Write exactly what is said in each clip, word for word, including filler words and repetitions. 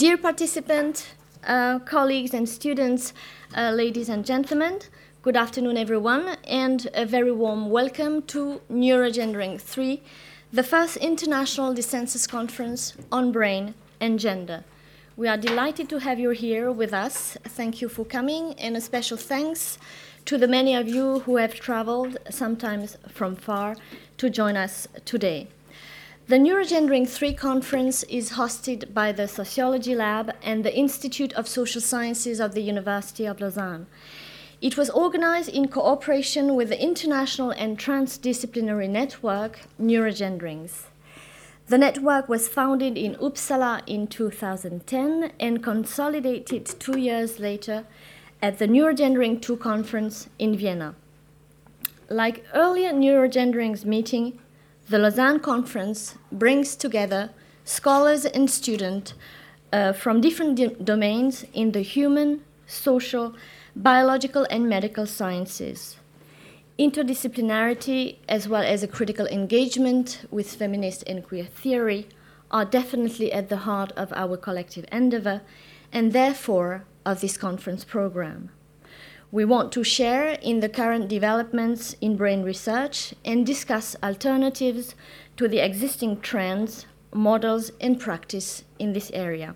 Dear participants, uh, colleagues and students, uh, ladies and gentlemen, good afternoon everyone, and a very warm welcome to NeuroGenderings three, the first international dissensus conference on brain and gender. We are delighted to have you here with us. Thank you for coming, and a special thanks to the many of you who have traveled, sometimes from far, to join us today. The NeuroGenderings three conference is hosted by the Sociology Lab and the Institute of Social Sciences of the University of Lausanne. It was organized in cooperation with the international and transdisciplinary network NeuroGenderings. The network was founded in Uppsala in two thousand ten and consolidated two years later at the NeuroGenderings two conference in Vienna. Like earlier NeuroGenderings meeting, the Lausanne Conference brings together scholars and students uh, from different di- domains in the human, social, biological, and medical sciences. Interdisciplinarity, as well as a critical engagement with feminist and queer theory, are definitely at the heart of our collective endeavor and therefore of this conference program. We want to share in the current developments in brain research and discuss alternatives to the existing trends, models, and practice in this area.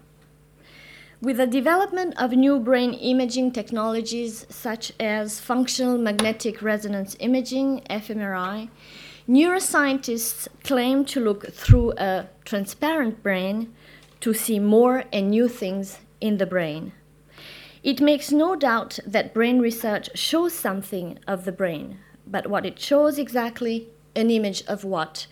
With the development of new brain imaging technologies such as functional magnetic resonance imaging, f M R I, neuroscientists claim to look through a transparent brain to see more and new things in the brain. It makes no doubt that brain research shows something of the brain, but what it shows exactly, an image of what,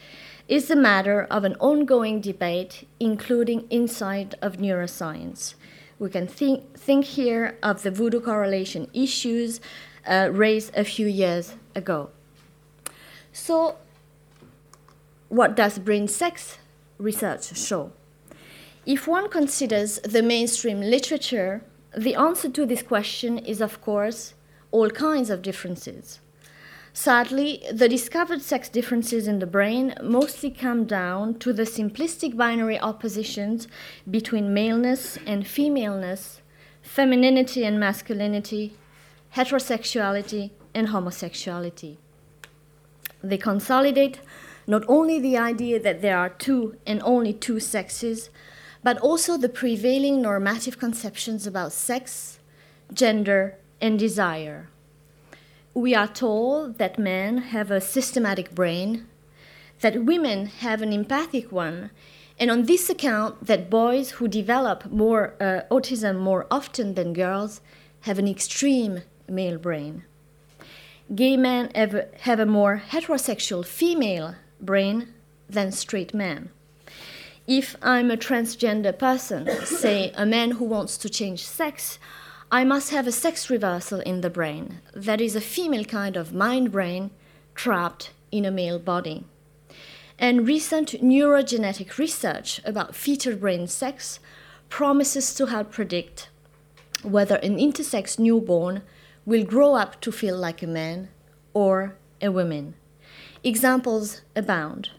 is the matter of an ongoing debate, including inside of neuroscience. We can think, think here of the voodoo correlation issues uh, raised a few years ago. So, what does brain sex research show? If one considers the mainstream literature, the answer to this question is, of course, all kinds of differences. Sadly, the discovered sex differences in the brain mostly come down to the simplistic binary oppositions between maleness and femaleness, femininity and masculinity, heterosexuality and homosexuality. They consolidate not only the idea that there are two and only two sexes, but also the prevailing normative conceptions about sex, gender, and desire. We are told that men have a systematic brain, that women have an empathic one, and on this account that boys who develop more uh, autism more often than girls have an extreme male brain. Gay men have, have a more heterosexual female brain than straight men. If I'm a transgender person, say a man who wants to change sex, I must have a sex reversal in the brain. That is a female kind of mind brain trapped in a male body. And recent neurogenetic research about fetal brain sex promises to help predict whether an intersex newborn will grow up to feel like a man or a woman. Examples abound.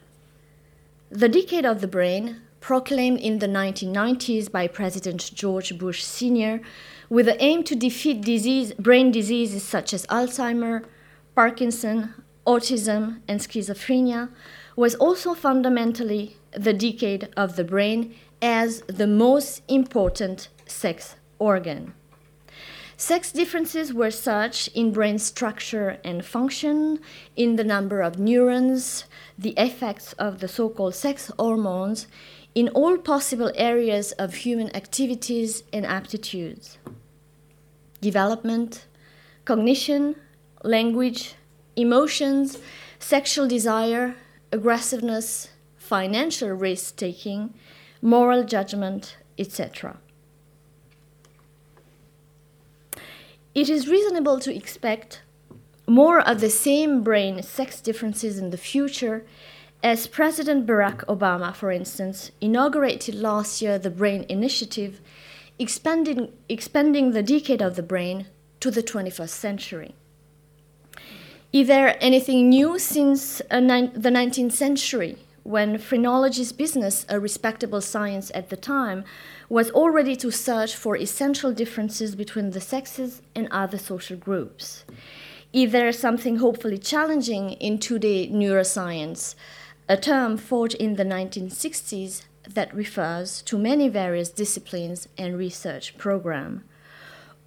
The decade of the brain, proclaimed in the nineteen nineties by President George Bush Senior, with the aim to defeat disease, brain diseases such as Alzheimer's, Parkinson's, autism, and schizophrenia, was also fundamentally the decade of the brain as the most important sex organ. Sex differences were such in brain structure and function, in the number of neurons, the effects of the so-called sex hormones, in all possible areas of human activities and aptitudes. Development, cognition, language, emotions, sexual desire, aggressiveness, financial risk-taking, moral judgment, et cetera. It is reasonable to expect more of the same brain sex differences in the future, as President Barack Obama, for instance, inaugurated last year the Brain Initiative, expanding, expanding the decade of the brain to the twenty-first century. Is there anything new since uh, ni- the nineteenth century when phrenology's business, a respectable science at the time, was already to search for essential differences between the sexes and other social groups. If there is something hopefully challenging in two-day neuroscience, a term forged in the nineteen sixties that refers to many various disciplines and research programs?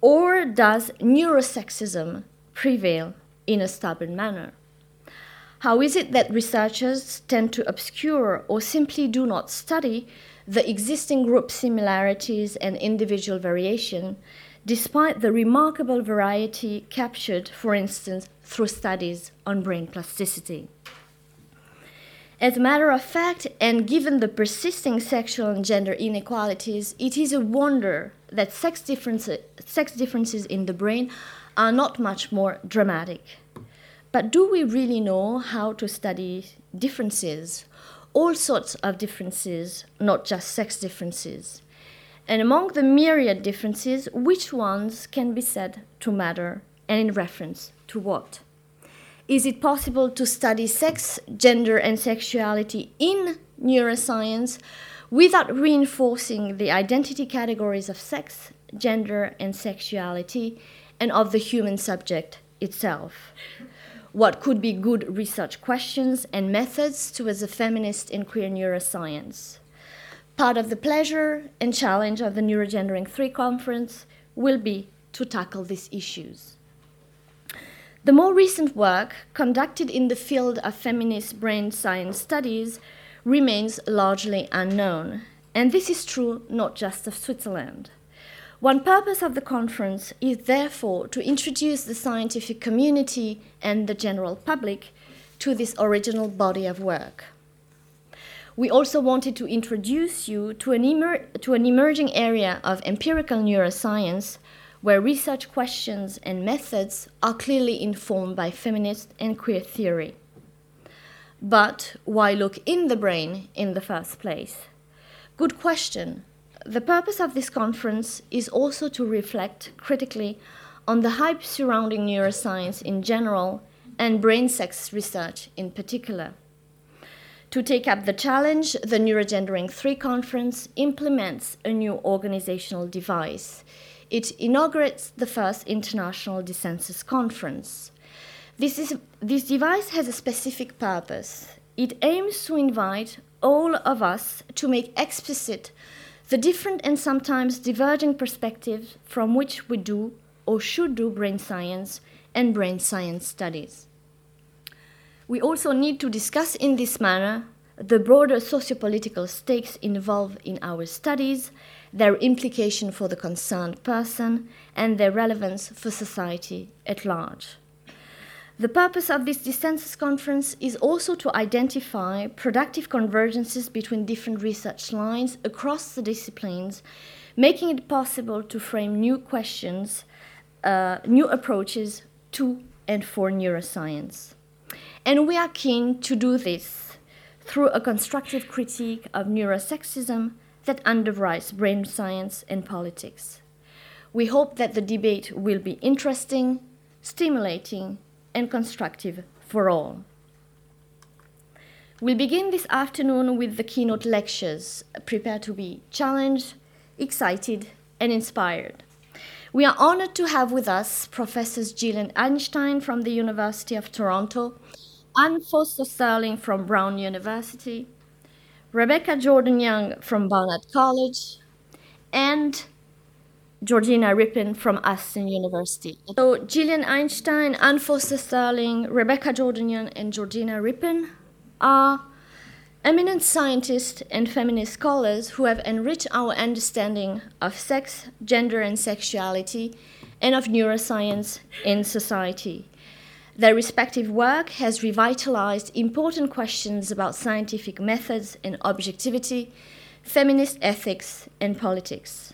Or does neurosexism prevail in a stubborn manner? How is it that researchers tend to obscure or simply do not study the existing group similarities and individual variation, despite the remarkable variety captured, for instance, through studies on brain plasticity? As a matter of fact, and given the persisting sexual and gender inequalities, it is a wonder that sex differences, sex differences in the brain are not much more dramatic. But do we really know how to study differences, all sorts of differences, not just sex differences? And among the myriad differences, which ones can be said to matter and in reference to what? Is it possible to study sex, gender, and sexuality in neuroscience without reinforcing the identity categories of sex, gender, and sexuality, and of the human subject itself? What could be good research questions and methods towards a feminist and queer neuroscience? Part of the pleasure and challenge of the NeuroGenderings three conference will be to tackle these issues. The more recent work conducted in the field of feminist brain science studies remains largely unknown, and this is true not just of Switzerland. One purpose of the conference is therefore to introduce the scientific community and the general public to this original body of work. We also wanted to introduce you to an, emer- to an emerging area of empirical neuroscience where research questions and methods are clearly informed by feminist and queer theory. But why look in the brain in the first place? Good question. The purpose of this conference is also to reflect critically on the hype surrounding neuroscience in general and brain sex research in particular. To take up the challenge, the NeuroGenderings three conference implements a new organizational device. It inaugurates the first international dissensus conference. This, is, this device has a specific purpose. It aims to invite all of us to make explicit the different and sometimes diverging perspectives from which we do or should do brain science and brain science studies. We also need to discuss in this manner the broader sociopolitical stakes involved in our studies, their implication for the concerned person, and their relevance for society at large. The purpose of this dissensus conference is also to identify productive convergences between different research lines across the disciplines, making it possible to frame new questions, uh, new approaches to and for neuroscience. And we are keen to do this through a constructive critique of neurosexism that underwrites brain science and politics. We hope that the debate will be interesting, stimulating, and constructive for all. We'll begin this afternoon with the keynote lectures. Prepare to be challenged, excited, and inspired. We are honored to have with us Professors Gillian Einstein from the University of Toronto, Anne Fausto-Sterling from Brown University, Rebecca Jordan-Young from Barnard College, and Georgina Rippon from Aston University. So Gillian Einstein, Anne Fausto-Sterling, Rebecca Jordan-Young, and Georgina Rippon are eminent scientists and feminist scholars who have enriched our understanding of sex, gender, and sexuality, and of neuroscience in society. Their respective work has revitalized important questions about scientific methods and objectivity, feminist ethics, and politics.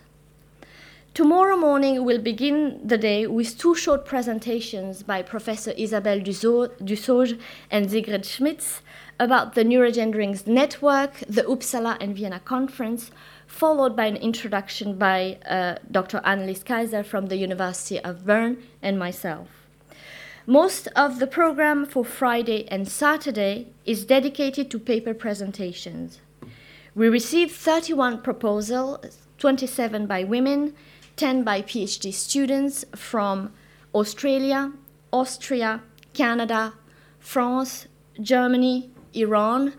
Tomorrow morning, we'll begin the day with two short presentations by Professor Isabelle Dussauge and Sigrid Schmitz about the NeuroGenderings Network, the Uppsala and Vienna Conference, followed by an introduction by uh, Doctor Annelies Kaiser from the University of Bern and myself. Most of the program for Friday and Saturday is dedicated to paper presentations. We received thirty-one proposals, twenty-seven by women, ten by PhD students from Australia, Austria, Canada, France, Germany, Iran,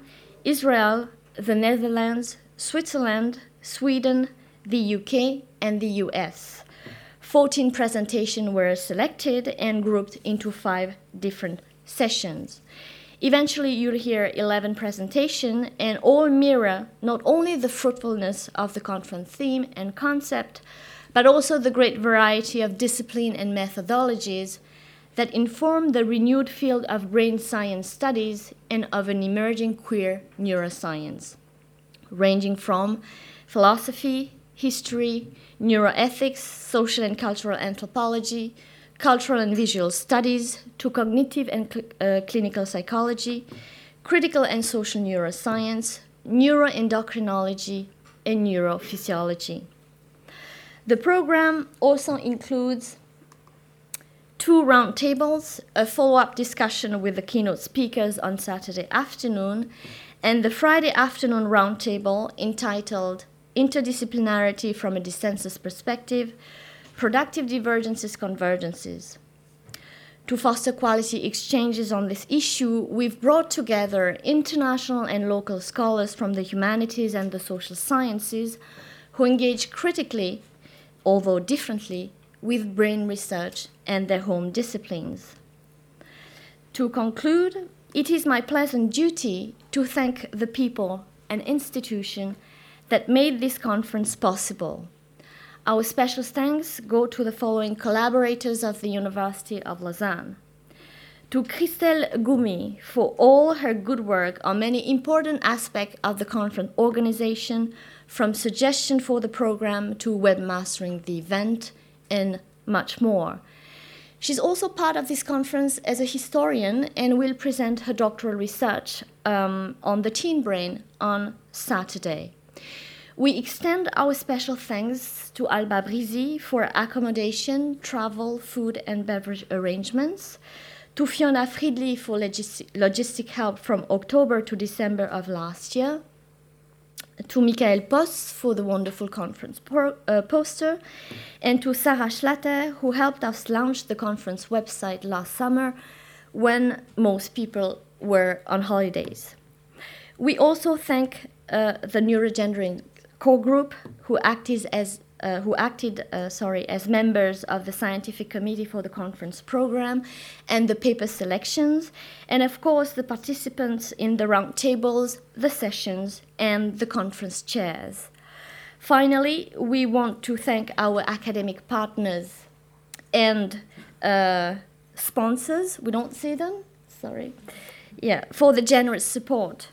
Israel, the Netherlands, Switzerland, Sweden, the U K, and the U S. fourteen presentations were selected and grouped into five different sessions. Eventually, you'll hear eleven presentations, and all mirror not only the fruitfulness of the conference theme and concept, but also the great variety of discipline and methodologies that inform the renewed field of brain science studies and of an emerging queer neuroscience, ranging from philosophy, history, neuroethics, social and cultural anthropology, cultural and visual studies, to cognitive and cl- uh, clinical psychology, critical and social neuroscience, neuroendocrinology, and neurophysiology. The program also includes two roundtables, a follow-up discussion with the keynote speakers on Saturday afternoon, and the Friday afternoon roundtable entitled Interdisciplinarity from a Dissensus Perspective, Productive Divergences, Convergences. To foster quality exchanges on this issue, we've brought together international and local scholars from the humanities and the social sciences who engage critically, although differently, with brain research and their home disciplines. To conclude, it is my pleasant duty to thank the people and institution that made this conference possible. Our special thanks go to the following collaborators of the University of Lausanne. To Christelle Goumy for all her good work on many important aspects of the conference organization, from suggestion for the program to webmastering the event, and much more. She's also part of this conference as a historian and will present her doctoral research um, on the teen brain on Saturday. We extend our special thanks to Alba Brizzi for accommodation, travel, food, and beverage arrangements, to Fiona Friedli for logis- logistic help from October to December of last year, to Michael Post for the wonderful conference por- uh, poster, and to Sarah Schlatter, who helped us launch the conference website last summer when most people were on holidays. We also thank uh, the NeuroGenderings core group, who acted as uh, who acted uh, sorry as members of the scientific committee for the conference program and the paper selections, and of course the participants in the roundtables, the sessions, and the conference chairs. Finally, we want to thank our academic partners and uh, sponsors. We don't see them. Sorry. Yeah, for the generous support.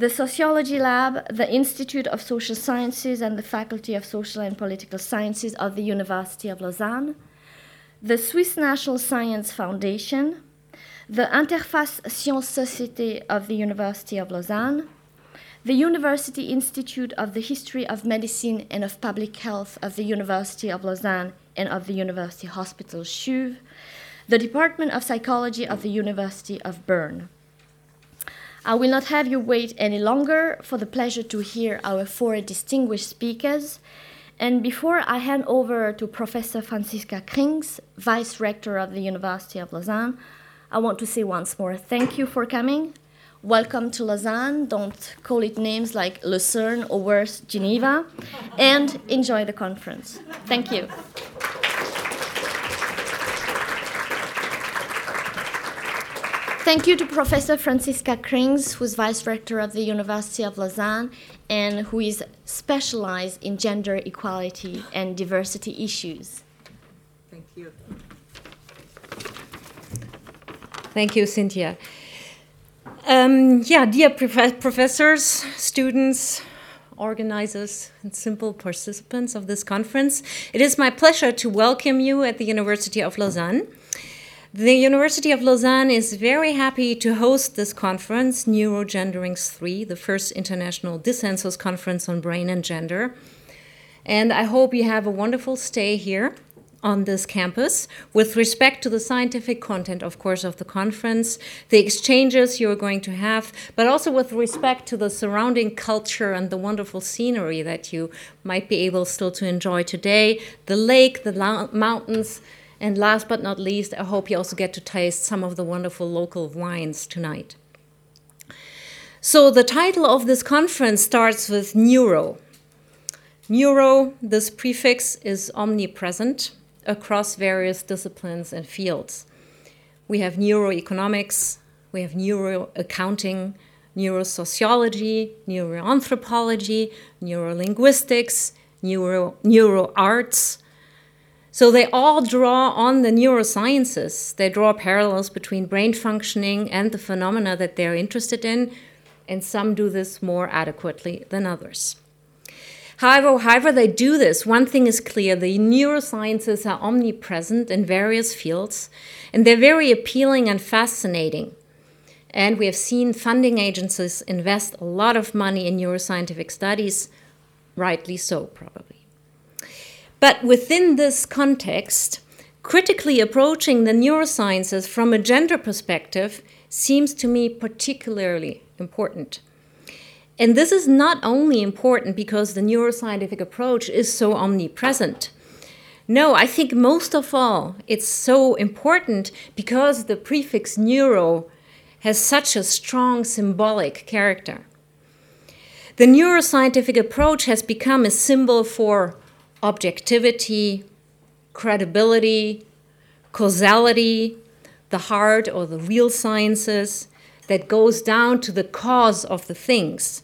The Sociology Lab, the Institute of Social Sciences, and the Faculty of Social and Political Sciences of the University of Lausanne, the Swiss National Science Foundation, the Interface Science Society of the University of Lausanne, the University Institute of the History of Medicine and of Public Health of the University of Lausanne and of the University Hospital Chuve, the Department of Psychology of the University of Bern. I will not have you wait any longer for the pleasure to hear our four distinguished speakers. And before I hand over to Professor Franziska Krings, Vice Rector of the University of Lausanne, I want to say once more thank you for coming. Welcome to Lausanne. Don't call it names like Lucerne or worse, Geneva. And enjoy the conference. Thank you. Thank you to Professor Franziska Krings, who is Vice Rector of the University of Lausanne and who is specialized in gender equality and diversity issues. Thank you. Thank you, Cynthia. Um, yeah, dear prof- professors, students, organizers, and simple participants of this conference, it is my pleasure to welcome you at the University of Lausanne. The University of Lausanne is very happy to host this conference, NeuroGenderings three, the first international dissensus conference on brain and gender. And I hope you have a wonderful stay here. on this campus with respect to the scientific content, of course, of the conference, the exchanges you're going to have, but also with respect to the surrounding culture and the wonderful scenery that you might be able still to enjoy today, the lake, the la- mountains, and last but not least, I hope you also get to taste some of the wonderful local wines tonight. So the title of this conference starts with neuro. Neuro, this prefix, is omnipresent across various disciplines and fields. We have neuroeconomics, we have neuroaccounting, neurosociology, neuroanthropology, neurolinguistics, neuro, neuroarts. So they all draw on the neurosciences. They draw parallels between brain functioning and the phenomena that they're interested in, and some do this more adequately than others. However, however they do this, one thing is clear: the neurosciences are omnipresent in various fields, and they're very appealing and fascinating. And we have seen funding agencies invest a lot of money in neuroscientific studies, rightly so, probably. But within this context, critically approaching the neurosciences from a gender perspective seems to me particularly important. And this is not only important because the neuroscientific approach is so omnipresent. No, I think most of all, it's so important because the prefix neuro has such a strong symbolic character. The neuroscientific approach has become a symbol for objectivity, credibility, causality, the hard or the real sciences that goes down to the cause of the things,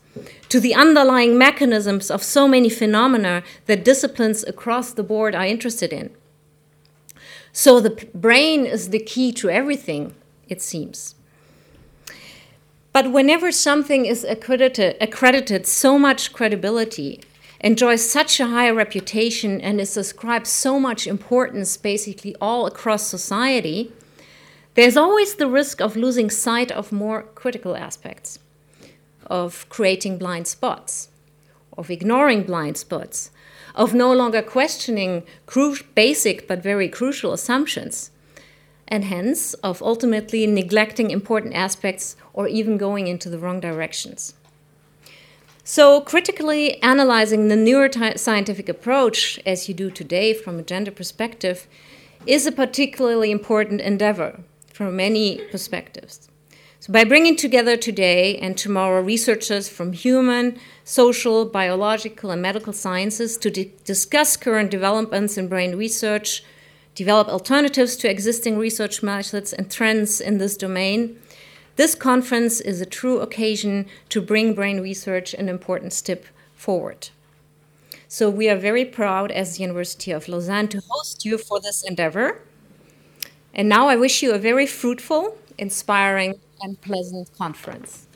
to the underlying mechanisms of so many phenomena that disciplines across the board are interested in. So the p- brain is the key to everything, it seems. But whenever something is accredited, accredited so much credibility, enjoys such a high reputation, and is ascribed so much importance basically all across society, there's always the risk of losing sight of more critical aspects, of creating blind spots, of ignoring blind spots, of no longer questioning cru- basic but very crucial assumptions, and hence of ultimately neglecting important aspects or even going into the wrong directions. So critically analyzing the neuroscientific approach, as you do today from a gender perspective, is a particularly important endeavor from many perspectives. So by bringing together today and tomorrow researchers from human, social, biological, and medical sciences to di- discuss current developments in brain research, develop alternatives to existing research methods and trends in this domain, this conference is a true occasion to bring brain research an important step forward. So we are very proud as the University of Lausanne to host you for this endeavor. And now I wish you a very fruitful, inspiring, and pleasant conference.